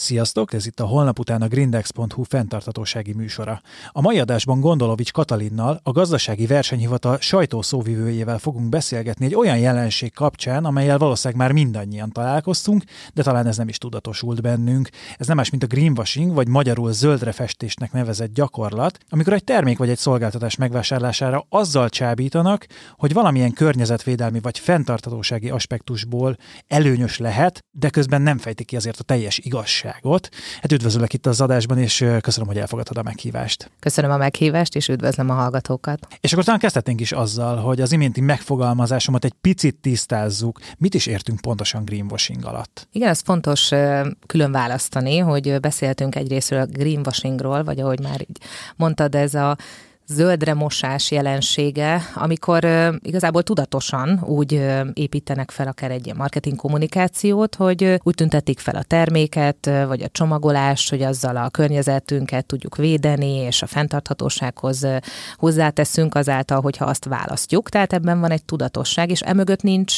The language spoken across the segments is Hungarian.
Sziasztok, ez itt a Holnapután a GreenDex.hu fenntarthatósági műsora. A mai adásban Gondolovics Katalinnal, a Gazdasági Versenyhivatal sajtószóvivőjével fogunk beszélgetni egy olyan jelenség kapcsán, amellyel valószínűleg már mindannyian találkoztunk, de talán ez nem is tudatosult bennünk. Ez nem más, mint a greenwashing, vagy magyarul zöldre festésnek nevezett gyakorlat, amikor egy termék vagy egy szolgáltatás megvásárlására azzal csábítanak, hogy valamilyen környezetvédelmi vagy fenntarthatósági aspektusból előnyös lehet, de közben nem fejtik ki azért a teljes igazságot. Hát üdvözöllek itt az adásban, és köszönöm, hogy elfogadtad a meghívást. Köszönöm a meghívást, és üdvözlöm a hallgatókat. És akkor talán kezdhetnénk is azzal, hogy az iménti megfogalmazásomat egy picit tisztázzuk. Mit is értünk pontosan greenwashing alatt? Igen, ez fontos külön választani, hogy beszéltünk egyrésztről a greenwashingról, vagy ahogy már így mondtad, ez a zöldre mosás jelensége, amikor igazából tudatosan úgy építenek fel akár egy ilyen marketing kommunikációt, hogy úgy tüntetik fel a terméket, vagy a csomagolást, hogy azzal a környezetünket tudjuk védeni, és a fenntarthatósághoz hozzáteszünk azáltal, hogyha azt választjuk. Tehát ebben van egy tudatosság, és emögött nincs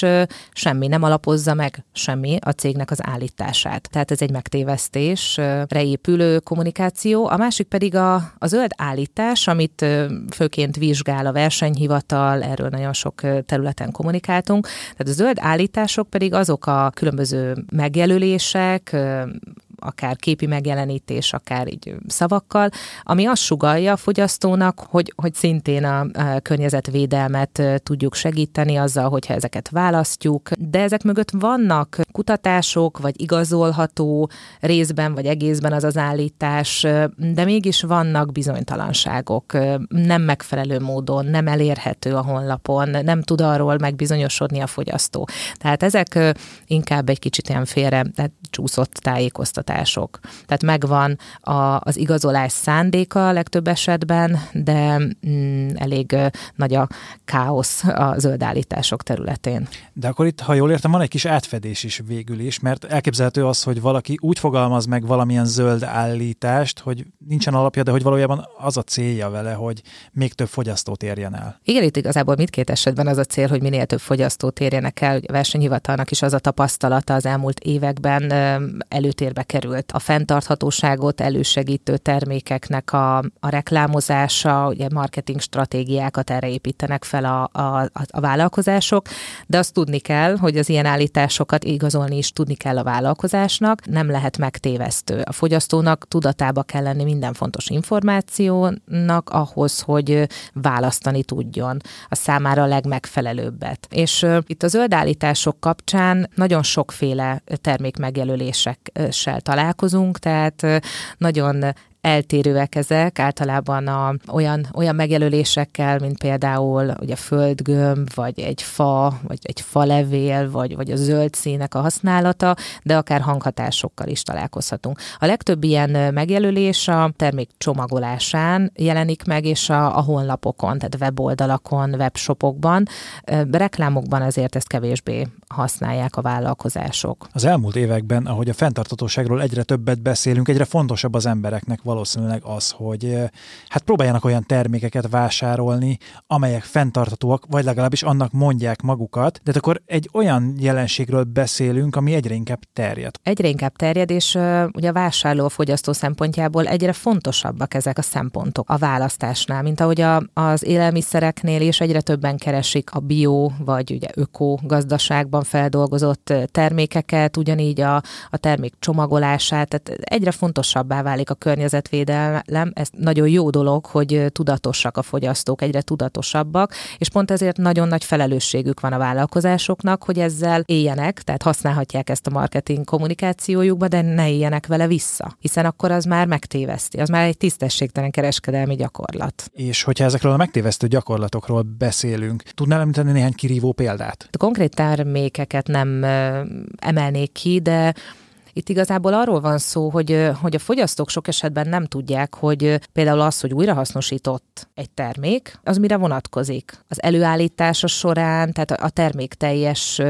semmi, nem alapozza meg semmi a cégnek az állítását. Tehát ez egy megtévesztésre épülő kommunikáció. A másik pedig a zöld állítás, amit főként vizsgál a versenyhivatal, erről nagyon sok területen kommunikáltunk. Tehát a zöld állítások pedig azok a különböző megjelölések, akár képi megjelenítés, akár így szavakkal, ami azt sugallja a fogyasztónak, hogy szintén a környezetvédelmet tudjuk segíteni azzal, hogyha ezeket választjuk, de ezek mögött vannak kutatások, vagy igazolható részben, vagy egészben az állítás, de mégis vannak bizonytalanságok, nem megfelelő módon, nem elérhető a honlapon, nem tud arról megbizonyosodni a fogyasztó. Tehát ezek inkább egy kicsit ilyen félre csúszott tájékoztatások. Tehát megvan az igazolás szándéka a legtöbb esetben, de elég nagy a káosz a zöld állítások területén. De akkor itt, ha jól értem, van egy kis átfedés is végül is, mert elképzelhető az, hogy valaki úgy fogalmaz meg valamilyen zöld állítást, hogy nincsen alapja, de hogy valójában az a célja vele, hogy még több fogyasztót érjen el. Igen, itt igazából mindkét esetben az a cél, hogy minél több fogyasztót érjenek el. A versenyhivatalnak is az a tapasztalata az elmúlt években előtérbe került. A fenntarthatóságot elősegítő termékeknek a reklámozása, ugye marketing stratégiákat erre építenek fel a vállalkozások, de azt tudni kell, hogy az ilyen állításokat igazolni is tudni kell a vállalkozásnak, nem lehet megtévesztő. A fogyasztónak tudatába kell lenni minden fontos információnak ahhoz, hogy választani tudjon a számára a legmegfelelőbbet. És itt a zöld állítások kapcsán nagyon sokféle termék megjelölésekkel találkozunk, tehát nagyon eltérőek ezek, általában olyan megjelölésekkel, mint például ugye a földgömb, vagy egy fa, vagy egy falevél, vagy a zöld színek a használata, de akár hanghatásokkal is találkozhatunk. A legtöbb ilyen megjelölés a termék csomagolásán jelenik meg, és a honlapokon, tehát weboldalakon, webshopokban, reklámokban azért ezt kevésbé használják a vállalkozások. Az elmúlt években, ahogy a fenntarthatóságról egyre többet beszélünk, egyre fontosabb az embereknek valószínűleg az, hogy hát próbáljanak olyan termékeket vásárolni, amelyek fenntarthatóak, vagy legalábbis annak mondják magukat, de akkor egy olyan jelenségről beszélünk, ami egyre inkább terjed. Egyre inkább terjed, és ugye a vásárló, a fogyasztó szempontjából egyre fontosabbak ezek a szempontok a választásnál, mint ahogy az élelmiszereknél is egyre többen keresik a bio, vagy ugye öko gazdaságban feldolgozott termékeket, ugyanígy a termék csomagolását, tehát egyre fontosabbá válik a környezetvédelem. Ez nagyon jó dolog, hogy tudatosak a fogyasztók, egyre tudatosabbak, és pont ezért nagyon nagy felelősségük van a vállalkozásoknak, hogy ezzel éljenek, tehát használhatják ezt a marketing kommunikációjukba, de ne éljenek vele vissza, hiszen akkor az már megtéveszti, az már egy tisztességtelen kereskedelmi gyakorlat. És hogyha ezekről a megtévesztő gyakorlatokról beszélünk, tudnál említeni néhány kirívó példát? A konkrét termékeket nem emelnék ki, de itt igazából arról van szó, hogy a fogyasztók sok esetben nem tudják, hogy például az, hogy újrahasznosított egy termék, az mire vonatkozik. Az előállítása során, tehát a termék teljes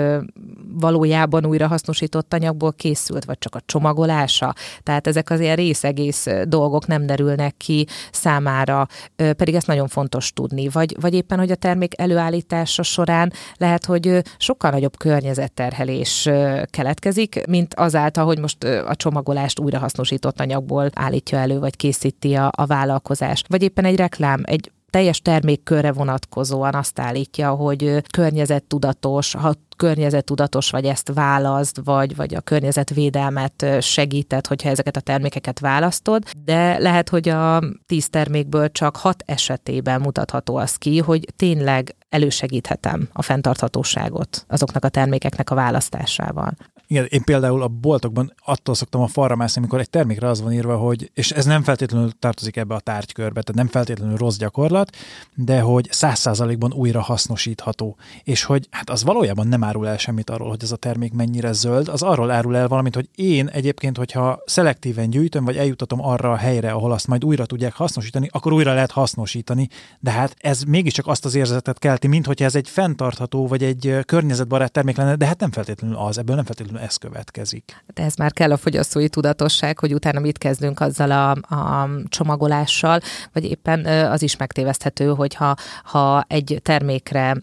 valójában újrahasznosított anyagból készült, vagy csak a csomagolása. Tehát ezek az ilyen részegész dolgok nem derülnek ki számára, pedig ezt nagyon fontos tudni. Vagy éppen, hogy a termék előállítása során lehet, hogy sokkal nagyobb környezetterhelés keletkezik, mint azáltal, hogy most a csomagolást újrahasznosított anyagból állítja elő, vagy készíti a vállalkozás. Vagy éppen egy reklám, egy teljes termékkörre vonatkozóan azt állítja, hogy környezettudatos, ha környezettudatos vagy ezt válaszd, vagy a környezetvédelmet segíted, hogyha ezeket a termékeket választod, de lehet, hogy a 10 termékből csak 6 esetében mutatható az ki, hogy tényleg elősegíthetem a fenntarthatóságot azoknak a termékeknek a választásával. Igen, én például a boltokban attól szoktam a falra mászni, amikor egy termékre az van írva, hogy, és ez nem feltétlenül tartozik ebbe a tárgykörbe, tehát nem feltétlenül rossz gyakorlat, de hogy 100%-ban újra hasznosítható. És hogy hát az valójában nem árul el semmit arról, hogy ez a termék mennyire zöld, az arról árul el valamit, hogy én egyébként, hogyha szelektíven gyűjtöm, vagy eljutatom arra a helyre, ahol azt majd újra tudják hasznosítani, akkor újra lehet hasznosítani. De hát ez mégiscsak azt az érzetet kelti, minthogyha ez egy fenntartható, vagy egy környezetbarát termék lenne, de hát nem feltétlenül az, ebből nem feltétlenül ez következik. De ez már kell a fogyasztói tudatosság, hogy utána mit kezdünk azzal a csomagolással, vagy éppen az is megtéveszthető, hogy ha egy termékre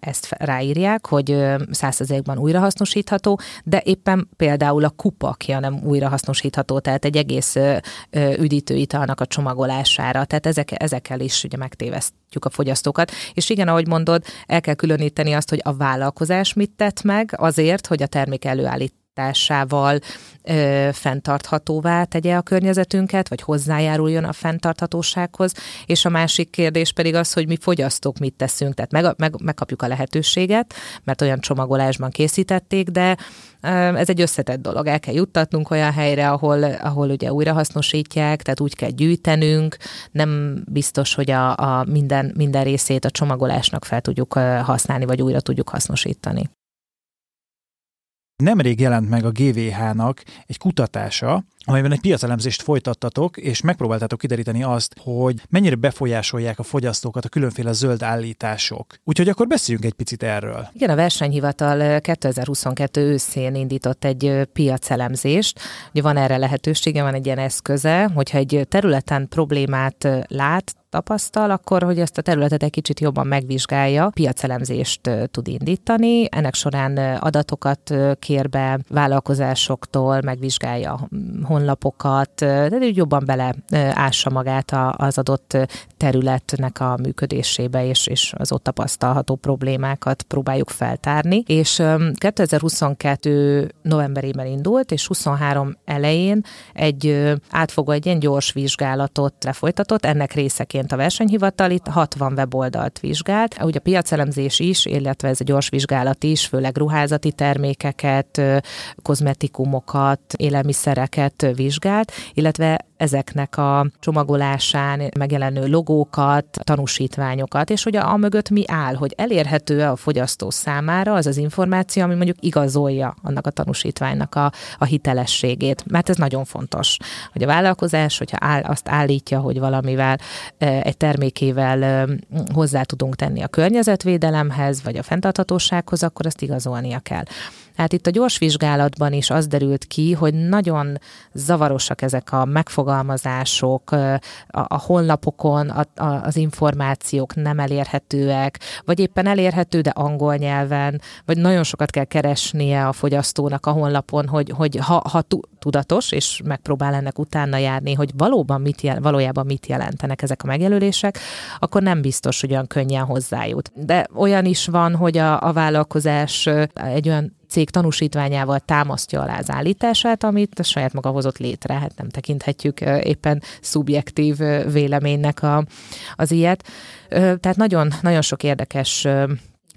ezt ráírják, hogy 100%-ban újrahasznosítható, de éppen például a kupakja nem újrahasznosítható, tehát egy egész üdítőitalnak a csomagolására, tehát ezekkel is ugye megtévesztjük a fogyasztókat. És igen, ahogy mondod, el kell különíteni azt, hogy a vállalkozás mit tett meg azért, hogy a termék előállításával fenntarthatóvá tegye a környezetünket, vagy hozzájáruljon a fenntarthatósághoz, és a másik kérdés pedig az, hogy mi fogyasztók mit teszünk, tehát megkapjuk a lehetőséget, mert olyan csomagolásban készítették, de ez egy összetett dolog, el kell juttatnunk olyan helyre, ahol ugye újrahasznosítják, tehát úgy kell gyűjtenünk, nem biztos, hogy a minden részét a csomagolásnak fel tudjuk használni, vagy újra tudjuk hasznosítani. Nemrég jelent meg a GVH-nak egy kutatása, amelyben egy piacelemzést folytattatok, és megpróbáltátok kideríteni azt, hogy mennyire befolyásolják a fogyasztókat a különféle zöld állítások. Úgyhogy akkor beszéljünk egy picit erről. Igen, a versenyhivatal 2022 őszén indított egy piacelemzést. Ugye van erre lehetősége, van egy ilyen eszköze, hogyha egy területen problémát lát, tapasztal, akkor, hogy ezt a területet egy kicsit jobban megvizsgálja, piacelemzést tud indítani. Ennek során adatokat kér be vállalkozásoktól, megvizsgálja honlapokat, de úgy jobban beleássa magát az adott területnek a működésébe, és az ott tapasztalható problémákat próbáljuk feltárni. És 2022 novemberében indult, és 23 elején egy átfogó, egy ilyen gyors vizsgálatot lefolytatott, ennek részeként a versenyhivatal itt 60 weboldalt vizsgált. Ugye a piacelemzés is, illetve ez a gyors vizsgálat is, főleg ruházati termékeket, kozmetikumokat, élelmiszereket vizsgált, illetve ezeknek a csomagolásán megjelenő logókat, tanúsítványokat, és hogy a mögött mi áll, hogy elérhető-e a fogyasztó számára az az információ, ami mondjuk igazolja annak a tanúsítványnak a hitelességét. Mert ez nagyon fontos, hogy a vállalkozás, hogyha azt állítja, hogy valamivel, egy termékével hozzá tudunk tenni a környezetvédelemhez, vagy a fenntarthatósághoz, akkor azt igazolnia kell. Hát itt a gyors vizsgálatban is az derült ki, hogy nagyon zavarosak ezek a megfogalmazások, a honlapokon az információk nem elérhetőek, vagy éppen elérhető, de angol nyelven, vagy nagyon sokat kell keresnie a fogyasztónak a honlapon, hogy ha tudatos, és megpróbál ennek utána járni, hogy valójában mit jelentenek ezek a megjelölések, akkor nem biztos, hogy olyan könnyen hozzájut. De olyan is van, hogy a vállalkozás egy olyan cég tanúsítványával támasztja alá az állítását, amit saját maga hozott létre, hát nem tekinthetjük éppen szubjektív véleménynek az ilyet. Tehát nagyon, nagyon sok érdekes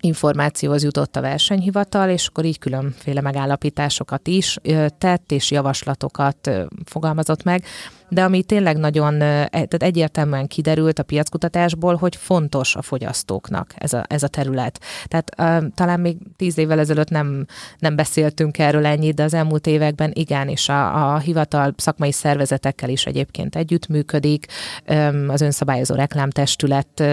információhoz jutott a versenyhivatal, és akkor így különféle megállapításokat is tett, és javaslatokat fogalmazott meg, de ami tényleg nagyon, tehát egyértelműen kiderült a piackutatásból, hogy fontos a fogyasztóknak ez a terület. Tehát talán még 10 évvel ezelőtt nem beszéltünk erről ennyit, de az elmúlt években igen, és a hivatal szakmai szervezetekkel is egyébként együttműködik, az önszabályozó reklámtestület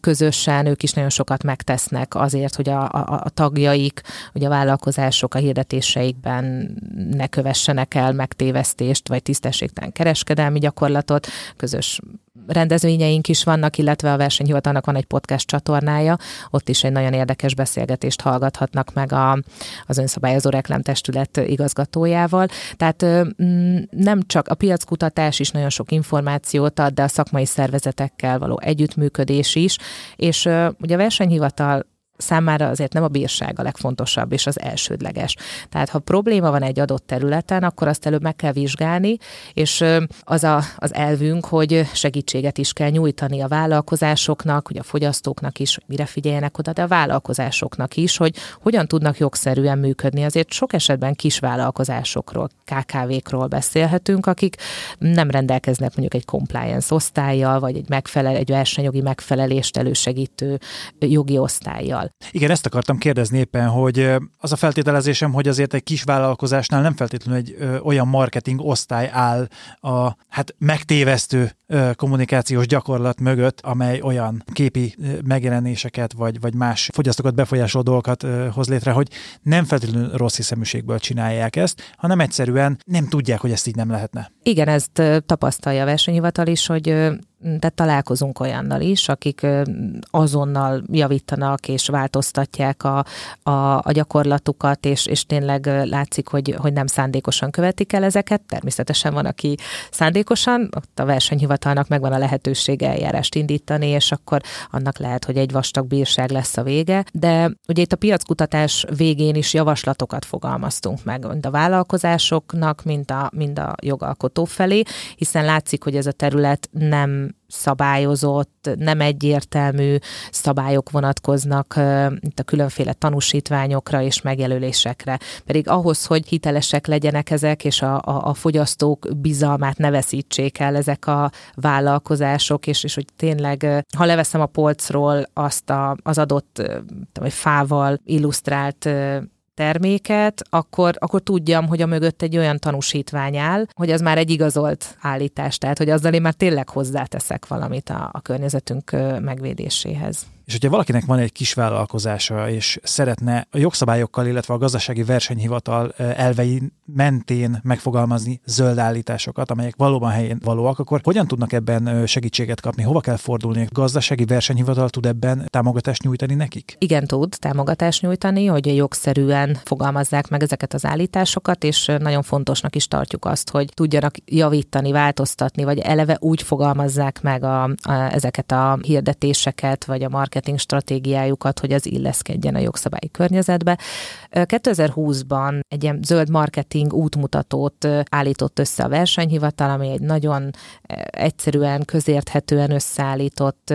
közösen, ők is nagyon sokat megtesznek azért, hogy a tagjaik, hogy a vállalkozások a hirdetéseikben ne kövessenek el megtévesztést, vagy tisztességtelen kereskedelmi gyakorlatot, közös rendezvényeink is vannak, illetve a versenyhivatalnak van egy podcast csatornája, ott is egy nagyon érdekes beszélgetést hallgathatnak meg az önszabályozó reklámtestület igazgatójával. Tehát nem csak a piackutatás is nagyon sok információt ad, de a szakmai szervezetekkel való együttműködés is, és ugye a versenyhivatal számára azért nem a bírság a legfontosabb és az elsődleges. Tehát ha probléma van egy adott területen, akkor azt előbb meg kell vizsgálni, és az elvünk, hogy segítséget is kell nyújtani a vállalkozásoknak, ugye a fogyasztóknak is, hogy mire figyeljenek oda, de a vállalkozásoknak is, hogy hogyan tudnak jogszerűen működni. Azért sok esetben kis vállalkozásokról, KKV-król beszélhetünk, akik nem rendelkeznek mondjuk egy compliance osztállyal, vagy egy versenyjogi megfelelést elősegítő jogi osztállyal. Igen, ezt akartam kérdezni éppen, hogy az a feltételezésem, hogy azért egy kis vállalkozásnál nem feltétlenül egy olyan marketing osztály áll a megtévesztő kommunikációs gyakorlat mögött, amely olyan képi megjelenéseket vagy más fogyasztókat befolyásoló dolgokat hoz létre, hogy nem feltétlenül rossz hiszeműségből csinálják ezt, hanem egyszerűen nem tudják, hogy ezt így nem lehetne. Igen, ezt tapasztalja a versenyhivatal is, hogy tehát találkozunk olyannal is, akik azonnal javítanak és változtatják a gyakorlatukat, és tényleg látszik, hogy nem szándékosan követik el ezeket. Természetesen van, aki szándékosan, ott a versenyhivatalnak megvan a lehetősége eljárást indítani, és akkor annak lehet, hogy egy vastag bírság lesz a vége. De ugye itt a piackutatás végén is javaslatokat fogalmaztunk meg, mind a vállalkozásoknak, mind a jogalkotó felé, hiszen látszik, hogy ez a terület nem szabályozott, nem egyértelmű szabályok vonatkoznak itt a különféle tanúsítványokra és megjelölésekre. Pedig ahhoz, hogy hitelesek legyenek ezek, és a fogyasztók bizalmát ne veszítsék el ezek a vállalkozások, és hogy tényleg, ha leveszem a polcról azt az adott fával illusztrált terméket, akkor tudjam, hogy a mögött egy olyan tanúsítvány áll, hogy az már egy igazolt állítás, tehát hogy azzal én már tényleg hozzáteszek valamit a környezetünk megvédéséhez. És hogyha valakinek van egy kis vállalkozása, és szeretne a jogszabályokkal, illetve a Gazdasági Versenyhivatal elvei mentén megfogalmazni zöld állításokat, amelyek valóban helyén valóak, akkor hogyan tudnak ebben segítséget kapni? Hova kell fordulni? A Gazdasági Versenyhivatal tud ebben támogatást nyújtani nekik? Igen, tud támogatást nyújtani, hogy jogszerűen fogalmazzák meg ezeket az állításokat, és nagyon fontosnak is tartjuk azt, hogy tudjanak javítani, változtatni, vagy eleve úgy fogalmazzák meg ezeket a hirdetéseket, vagy a marketing stratégiájukat, hogy az illeszkedjen a jogszabályi környezetbe. 2020-ban egy ilyen zöld marketing útmutatót állított össze a versenyhivatal, ami egy nagyon egyszerűen, közérthetően összeállított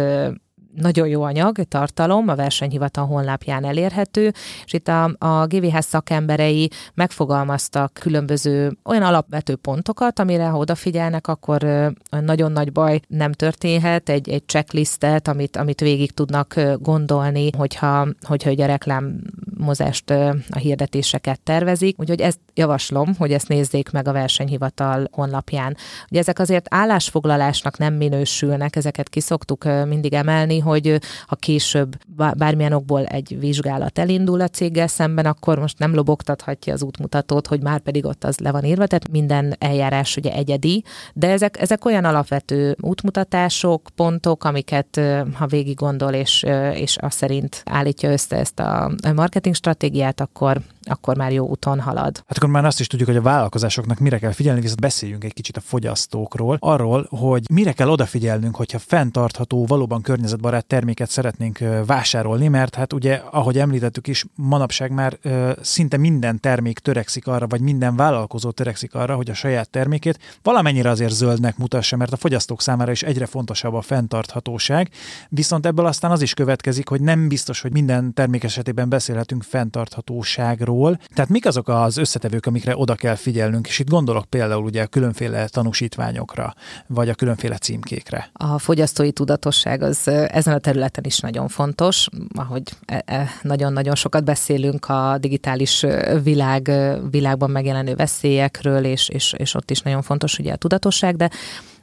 nagyon jó anyag, tartalom, a versenyhivatal honlapján elérhető, és itt a GVH szakemberei megfogalmaztak különböző olyan alapvető pontokat, amire ha odafigyelnek, akkor nagyon nagy baj nem történhet, egy checklistet, amit végig tudnak gondolni, hogyha a reklámozást, a hirdetéseket tervezik. Úgyhogy ezt javaslom, hogy ezt nézzék meg a versenyhivatal honlapján. Ugye ezek azért állásfoglalásnak nem minősülnek, ezeket ki szoktuk mindig emelni, hogy ha később bármilyen okból egy vizsgálat elindul a céggel szemben, akkor most nem lobogtathatja az útmutatót, hogy már pedig ott az le van írva, tehát minden eljárás ugye egyedi, de ezek olyan alapvető útmutatások, pontok, amiket ha végig gondol és azt szerint állítja össze ezt a marketing stratégiát, akkor már jó úton halad. Hát akkor már azt is tudjuk, hogy a vállalkozásoknak mire kell figyelni, viszont beszéljünk egy kicsit a fogyasztókról, arról, hogy mire kell odafigyelnünk, hogyha fenntartható, valóban környezetbarát terméket szeretnénk vásárolni, mert hát ugye, ahogy említettük is, manapság már szinte minden termék törekszik arra, vagy minden vállalkozó törekszik arra, hogy a saját termékét valamennyire azért zöldnek mutassa, mert a fogyasztók számára is egyre fontosabb a fenntarthatóság, viszont ebből aztán az is következik, hogy nem biztos, hogy minden termék esetében beszélhetünk fenntarthatóságról. Tehát mik azok az összetevők, amikre oda kell figyelnünk, és itt gondolok például ugye a különféle tanúsítványokra, vagy a különféle címkékre. A fogyasztói tudatosság az ezen a területen is nagyon fontos, ahogy nagyon-nagyon sokat beszélünk a digitális világban megjelenő veszélyekről, és ott is nagyon fontos ugye a tudatosság, de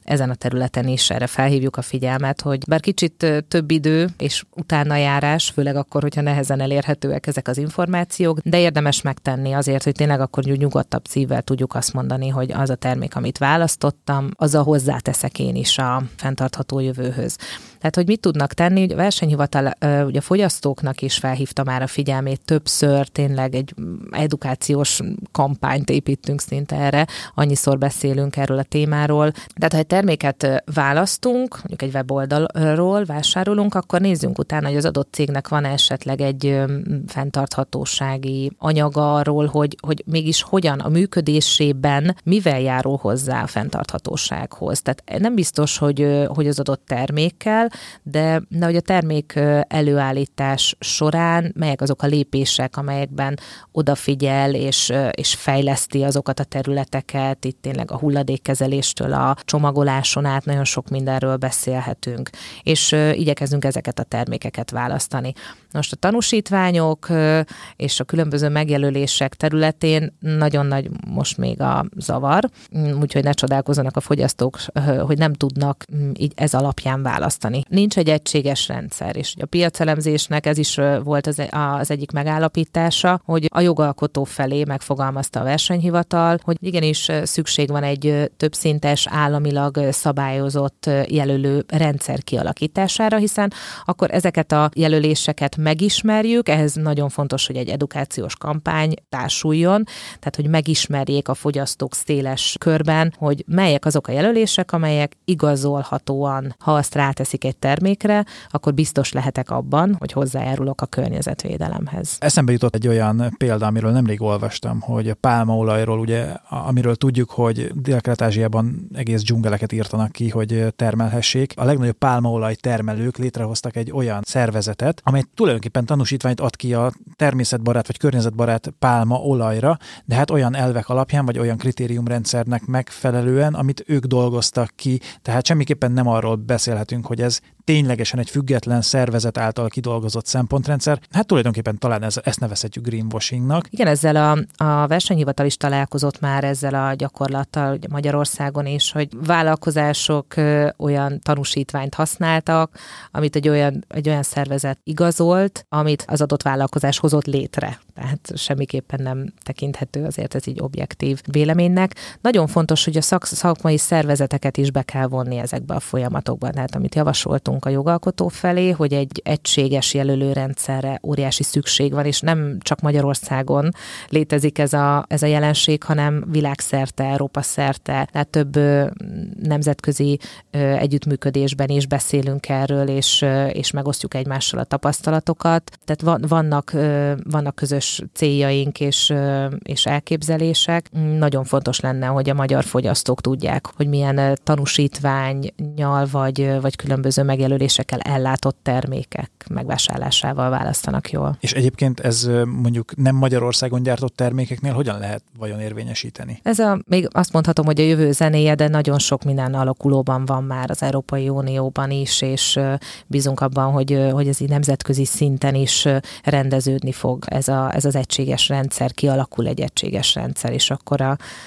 ezen a területen is erre felhívjuk a figyelmet, hogy bár kicsit több idő és utánajárás, főleg akkor, hogyha nehezen elérhetőek ezek az információk, de érdemes megtenni azért, hogy tényleg akkor nyugodtabb szívvel tudjuk azt mondani, hogy az a termék, amit választottam, azzal hozzáteszek én is a fenntartható jövőhöz. Tehát, hogy mit tudnak tenni, ugye a versenyhivatal, ugye a fogyasztóknak is felhívta már a figyelmét többször, tényleg egy edukációs kampányt építünk szinte erre, annyiszor beszélünk erről a témáról. Tehát, ha egy terméket választunk, mondjuk egy weboldalról vásárolunk, akkor nézzünk utána, hogy az adott cégnek van esetleg egy fenntarthatósági anyaga arról, hogy mégis hogyan a működésében mivel járul hozzá a fenntarthatósághoz. Tehát nem biztos, hogy az adott termékkel, de hogy a termék előállítás során melyek azok a lépések, amelyekben odafigyel és fejleszti azokat a területeket, itt tényleg a hulladékkezeléstől a csomagoláson át nagyon sok mindenről beszélhetünk, és igyekezünk ezeket a termékeket választani. Most a tanúsítványok és a különböző megjelölések területén nagyon nagy most még a zavar, úgyhogy ne csodálkozzanak a fogyasztók, hogy nem tudnak így ez alapján választani. Nincs egy egységes rendszer, és a piacelemzésnek ez is volt az egyik megállapítása, hogy a jogalkotó felé megfogalmazta a versenyhivatal, hogy igenis szükség van egy többszintes, államilag szabályozott jelölő rendszer kialakítására, hiszen akkor ezeket a jelöléseket megismerjük, ehhez nagyon fontos, hogy egy edukációs kampány társuljon, tehát hogy megismerjék a fogyasztók széles körben, hogy melyek azok a jelölések, amelyek igazolhatóan, ha azt ráteszik egy termékre, akkor biztos lehetek abban, hogy hozzájárulok a környezetvédelemhez. Eszembe jutott egy olyan példa, amiről nemrég olvastam, hogy a pálmaolajról, ugye, amiről tudjuk, hogy Dél-Kelet-Ázsiában egész dzsungeleket írtanak ki, hogy termelhessék. A legnagyobb pálmaolaj termelők létrehoztak egy olyan szervezetet, amely tulajdonképpen tanúsítványt ad ki a természetbarát vagy környezetbarát pálmaolajra, de hát olyan elvek alapján, vagy olyan kritériumrendszernek megfelelően, amit ők dolgoztak ki, tehát semmiképpen nem arról beszélhetünk, hogy ez ténylegesen egy független szervezet által kidolgozott szempontrendszer. Hát tulajdonképpen talán ezt nevezhetjük greenwashingnak. Igen, ezzel a versenyhivatal is találkozott már ezzel a gyakorlattal ugye Magyarországon is, hogy vállalkozások olyan tanúsítványt használtak, amit egy olyan szervezet igazolt, amit az adott vállalkozás hozott létre. Tehát semmiképpen nem tekinthető azért ez így objektív véleménynek. Nagyon fontos, hogy a szakmai szervezeteket is be kell vonni ezekbe a folyamatokba. Tehát amit javasoltunk a jogalkotó felé, hogy egy egységes jelölőrendszerre óriási szükség van, és nem csak Magyarországon létezik ez a jelenség, hanem világszerte, Európa szerte, tehát több nemzetközi együttműködésben is beszélünk erről, és megosztjuk egymással a tapasztalatokat. Tehát vannak közös céljaink és elképzelések. Nagyon fontos lenne, hogy a magyar fogyasztók tudják, hogy milyen tanúsítvánnyal vagy különböző megjelölésekkel ellátott termékek megvásárlásával választanak jól. És egyébként ez mondjuk nem Magyarországon gyártott termékeknél hogyan lehet vajon érvényesíteni? Még azt mondhatom, hogy a jövő zenéje, de nagyon sok minden alakulóban van már az Európai Unióban is, és bízunk abban, hogy ez így nemzetközi szinten is rendeződni fog. Ez az egységes rendszer, kialakul egy egységes rendszer, és akkor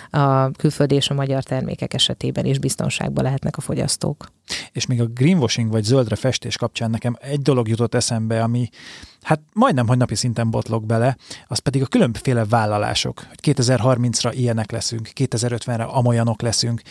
a külföldi és a magyar termékek esetében is biztonságban lehetnek a fogyasztók. És még a greenwashing vagy zöldre festés kapcsán nekem egy dolog jutott eszembe, ami hát majdnem, hogy napi szinten botlok bele, az pedig a különféle vállalások, hogy 2030-ra ilyenek leszünk, 2050-re amolyanok leszünk,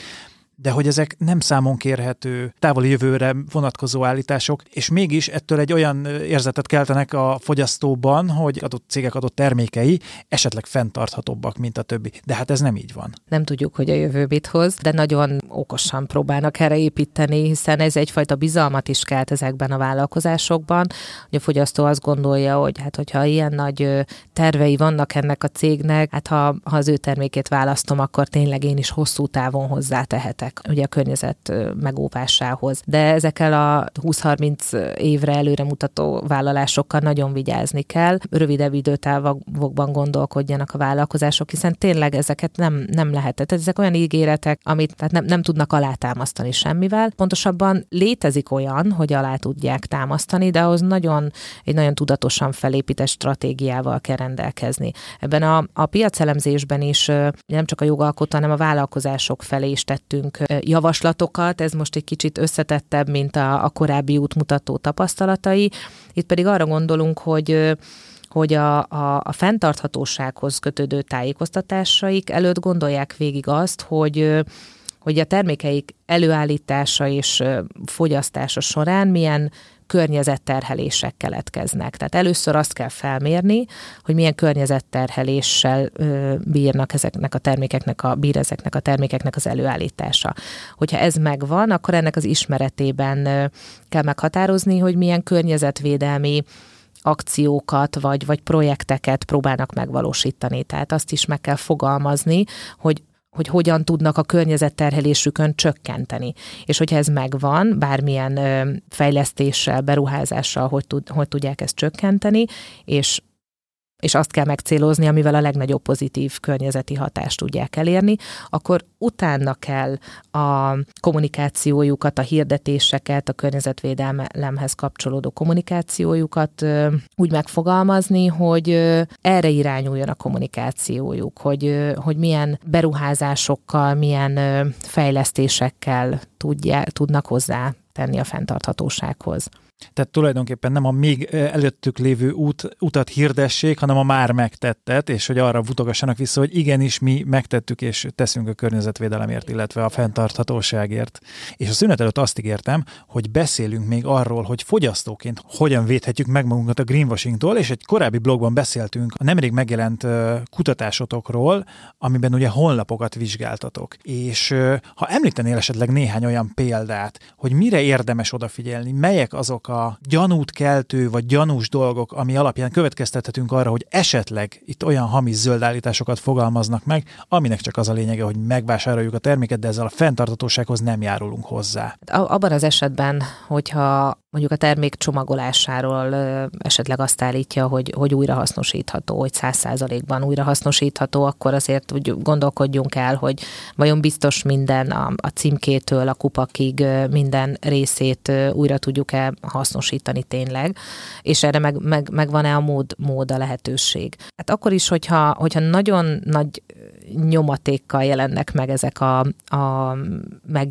de hogy ezek nem számon kérhető, távoli jövőre vonatkozó állítások, és mégis ettől egy olyan érzetet keltenek a fogyasztóban, hogy adott cégek adott termékei esetleg fenntarthatóbbak, mint a többi. De hát ez nem így van. Nem tudjuk, hogy a jövő mit hoz, de nagyon okosan próbálnak erre építeni, hiszen ez egyfajta bizalmat is kelt ezekben a vállalkozásokban, hogy a fogyasztó azt gondolja, hogy hát hogyha ilyen nagy tervei vannak ennek a cégnek, hát ha az ő termékét választom, akkor tényleg én is hosszú távon hozzátehetek ugye a környezet megóvásához. De ezekkel a 20-30 évre előremutató vállalásokkal nagyon vigyázni kell. Rövidebb időtávokban gondolkodjanak a vállalkozások, hiszen tényleg ezeket nem lehet. Tehát ezek olyan ígéretek, amit tehát nem, nem tudnak alátámasztani semmivel. Pontosabban létezik olyan, hogy alá tudják támasztani, de ahhoz egy nagyon tudatosan felépített stratégiával kell rendelkezni. Ebben a piacelemzésben is nem csak a jogalkotó, hanem a vállalkozások felé is tettünk javaslatokat. Ez most egy kicsit összetettebb, mint a korábbi útmutató tapasztalatai. Itt pedig arra gondolunk, hogy a fenntarthatósághoz kötődő tájékoztatásaik előtt gondolják végig azt, hogy a termékeik előállítása és fogyasztása során milyen környezetterhelések keletkeznek. Tehát először azt kell felmérni, hogy milyen környezetterheléssel bír ezeknek a termékeknek az előállítása. Hogyha ez megvan, akkor ennek az ismeretében kell meghatározni, hogy milyen környezetvédelmi akciókat vagy projekteket próbálnak megvalósítani. Tehát azt is meg kell fogalmazni, hogy hogyan tudnak a környezetterhelésükön csökkenteni. És hogyha ez megvan, bármilyen fejlesztéssel, beruházással, hogy tudják ezt csökkenteni, és azt kell megcélozni, amivel a legnagyobb pozitív környezeti hatást tudják elérni, akkor utána kell a kommunikációjukat, a hirdetéseket, a környezetvédelemhez kapcsolódó kommunikációjukat úgy megfogalmazni, hogy erre irányuljon a kommunikációjuk, hogy milyen beruházásokkal, milyen fejlesztésekkel tudnak hozzá tenni a fenntarthatósághoz. Tehát tulajdonképpen nem a még előttük lévő utat hirdessék, hanem a már megtettet, és hogy arra vutogassanak vissza, hogy igenis mi megtettük és teszünk a környezetvédelemért, illetve a fenntarthatóságért. És a szünet előtt azt ígértem, hogy beszélünk még arról, hogy fogyasztóként hogyan védhetjük meg magunkat a greenwashingtól, és egy korábbi blogban beszéltünk a nemrég megjelent kutatásotokról, amiben ugye honlapokat vizsgáltatok. És ha említenél esetleg néhány olyan példát, hogy mire érdemes odafigyelni, melyek azok a gyanút keltő vagy gyanús dolgok, ami alapján következtethetünk arra, hogy esetleg itt olyan hamis zöld állításokat fogalmaznak meg, aminek csak az a lényege, hogy megvásároljuk a terméket, de ezzel a fenntarthatósághoz nem járulunk hozzá. Abban az esetben, hogyha mondjuk a termék csomagolásáról esetleg azt állítja, hogy újrahasznosítható, hogy 100%-ban újrahasznosítható, akkor azért úgy gondolkodjunk el, hogy vajon biztos minden a címkétől a kupakig minden részét újra tudjuk-e hasznosítani tényleg, és erre megvan-e a mód, a lehetőség. Hát akkor is, hogyha nagyon nagy nyomatékkal jelennek meg ezek a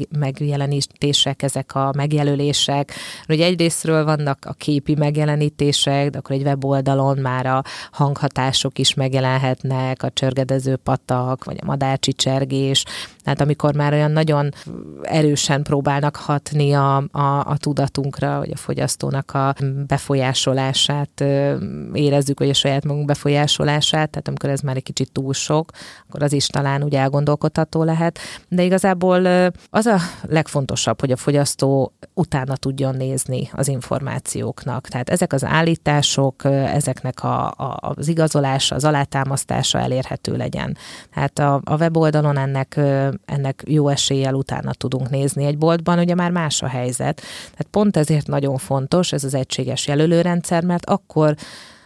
megjelenítések, ezek a megjelölések. Ugye egyrésztről vannak a képi megjelenítések, de akkor egy weboldalon már a hanghatások is megjelenhetnek, a csörgedező patak, vagy a madárcsicsergés. Tehát amikor már olyan nagyon erősen próbálnak hatni a tudatunkra, vagy a fogyasztónak a befolyásolását, érezzük, hogy a saját magunk befolyásolását, tehát amikor ez már egy kicsit túl sok, akkor az is talán úgy elgondolkodható lehet. De igazából az a legfontosabb, hogy a fogyasztó utána tudjon nézni az információknak. Tehát ezek az állítások, ezeknek az igazolása, az alátámasztása elérhető legyen. Hát a weboldalon ennek jó eséllyel utána tudunk nézni. Egy boltban ugye már más a helyzet. Tehát pont ezért nagyon fontos ez az egységes jelölőrendszer, mert akkor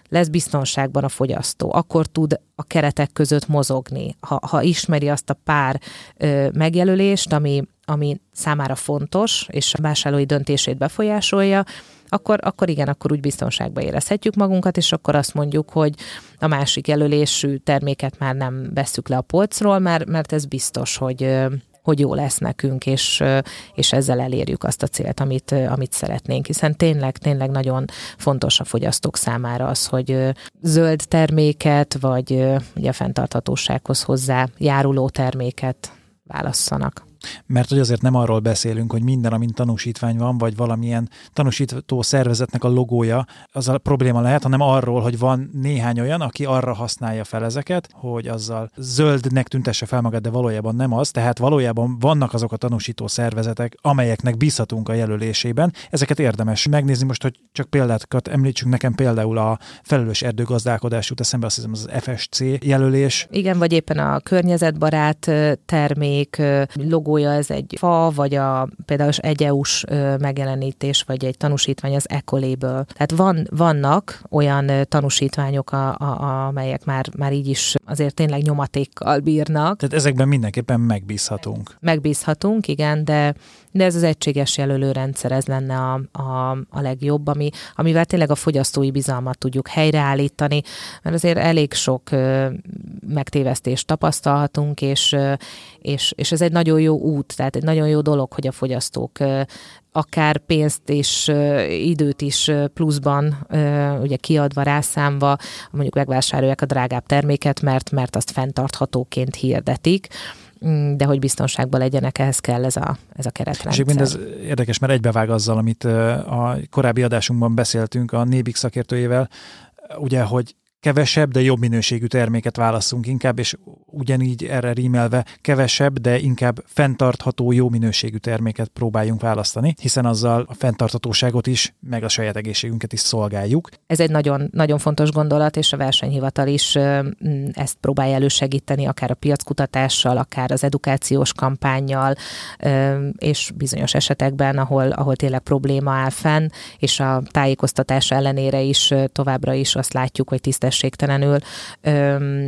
lesz biztonságban a fogyasztó, akkor tud a keretek között mozogni, ha ismeri azt a pár megjelölést, ami számára fontos, és a vásárlói döntését befolyásolja, akkor úgy biztonságban érezhetjük magunkat, és akkor azt mondjuk, hogy a másik jelölésű terméket már nem vesszük le a polcról, mert ez biztos, hogy jó lesz nekünk, és ezzel elérjük azt a célt, amit szeretnénk. Hiszen tényleg nagyon fontos a fogyasztók számára az, hogy zöld terméket, vagy ugye a fenntarthatósághoz hozzá járuló terméket válasszanak. Mert hogy azért nem arról beszélünk, hogy minden, amin tanúsítvány van, vagy valamilyen tanúsító szervezetnek a logója, az a probléma lehet, hanem arról, hogy van néhány olyan, aki arra használja fel ezeket, hogy azzal zöldnek tüntesse fel magát, de valójában nem az, tehát valójában vannak azok a tanúsító szervezetek, amelyeknek bízhatunk a jelölésében. Ezeket érdemes megnézni most, hogy csak példákat említsünk, nekem például a felelős erdőgazdálkodás jut eszembe, azt hiszem az FSC jelölés. Igen, vagy éppen a környezetbarát termék logó logója ez egy fa, vagy például egy EU-s megjelenítés, vagy egy tanúsítvány az ecolabel. Tehát vannak olyan tanúsítványok, amelyek már így is azért tényleg nyomatékkal bírnak. Tehát ezekben mindenképpen megbízhatunk. Megbízhatunk, igen, de ez az egységes jelölőrendszer, ez lenne a legjobb, amivel tényleg a fogyasztói bizalmat tudjuk helyreállítani, mert azért elég sok megtévesztést tapasztalhatunk, és ez egy nagyon jó út, tehát egy nagyon jó dolog, hogy a fogyasztók akár pénzt és időt is pluszban ugye kiadva, rászámva, mondjuk megvásárolják a drágább terméket, mert azt fenntarthatóként hirdetik, de hogy biztonságban legyenek, ehhez kell ez a keretrendszer. És mindez érdekes, mert egybevág azzal, amit a korábbi adásunkban beszéltünk a Nébik szakértőjével, ugye, hogy kevesebb, de jobb minőségű terméket válasszunk inkább, és ugyanígy erre rímelve kevesebb, de inkább fenntartható, jó minőségű terméket próbáljunk választani, hiszen azzal a fenntarthatóságot is, meg a saját egészségünket is szolgáljuk. Ez egy nagyon, nagyon fontos gondolat, és a versenyhivatal is ezt próbálja elősegíteni, akár a piackutatással, akár az edukációs kampánnyal, és bizonyos esetekben, ahol tényleg probléma áll fenn, és a tájékoztatás ellenére is továbbra is azt látjuk, hogy tisztességtelenül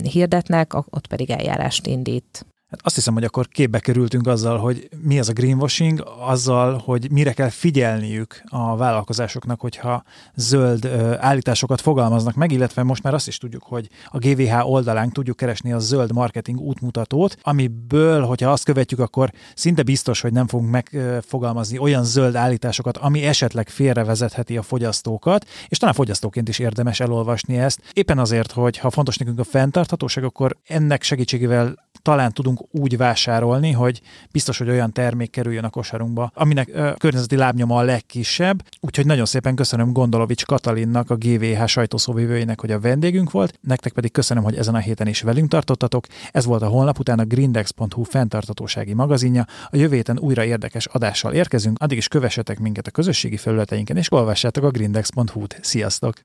hirdetnek, ott pedig eljárást indít. Hát azt hiszem, hogy akkor képbe kerültünk azzal, hogy mi az a greenwashing, azzal, hogy mire kell figyelniük a vállalkozásoknak, hogyha zöld állításokat fogalmaznak meg, illetve most már azt is tudjuk, hogy a GVH oldalán tudjuk keresni a zöld marketing útmutatót, amiből, hogyha azt követjük, akkor szinte biztos, hogy nem fogunk megfogalmazni olyan zöld állításokat, ami esetleg félrevezetheti a fogyasztókat, és talán fogyasztóként is érdemes elolvasni ezt. Éppen azért, hogy ha fontos nekünk a fenntarthatóság, akkor ennek segítségével talán tudunk úgy vásárolni, hogy biztos, hogy olyan termék kerüljön a kosarunkba, aminek környezeti lábnyoma a legkisebb. Úgyhogy nagyon szépen köszönöm Gondolovics Katalinnak, a GVH sajtószóvivőjének, hogy a vendégünk volt. Nektek pedig köszönöm, hogy ezen a héten is velünk tartottatok. Ez volt a Holnapután, a GreenDex.hu fenntarthatósági magazinja. A jövő héten újra érdekes adással érkezünk. Addig is kövessetek minket a közösségi felületeinken, és olvassátok a GreenDex.hu-t. Sziasztok!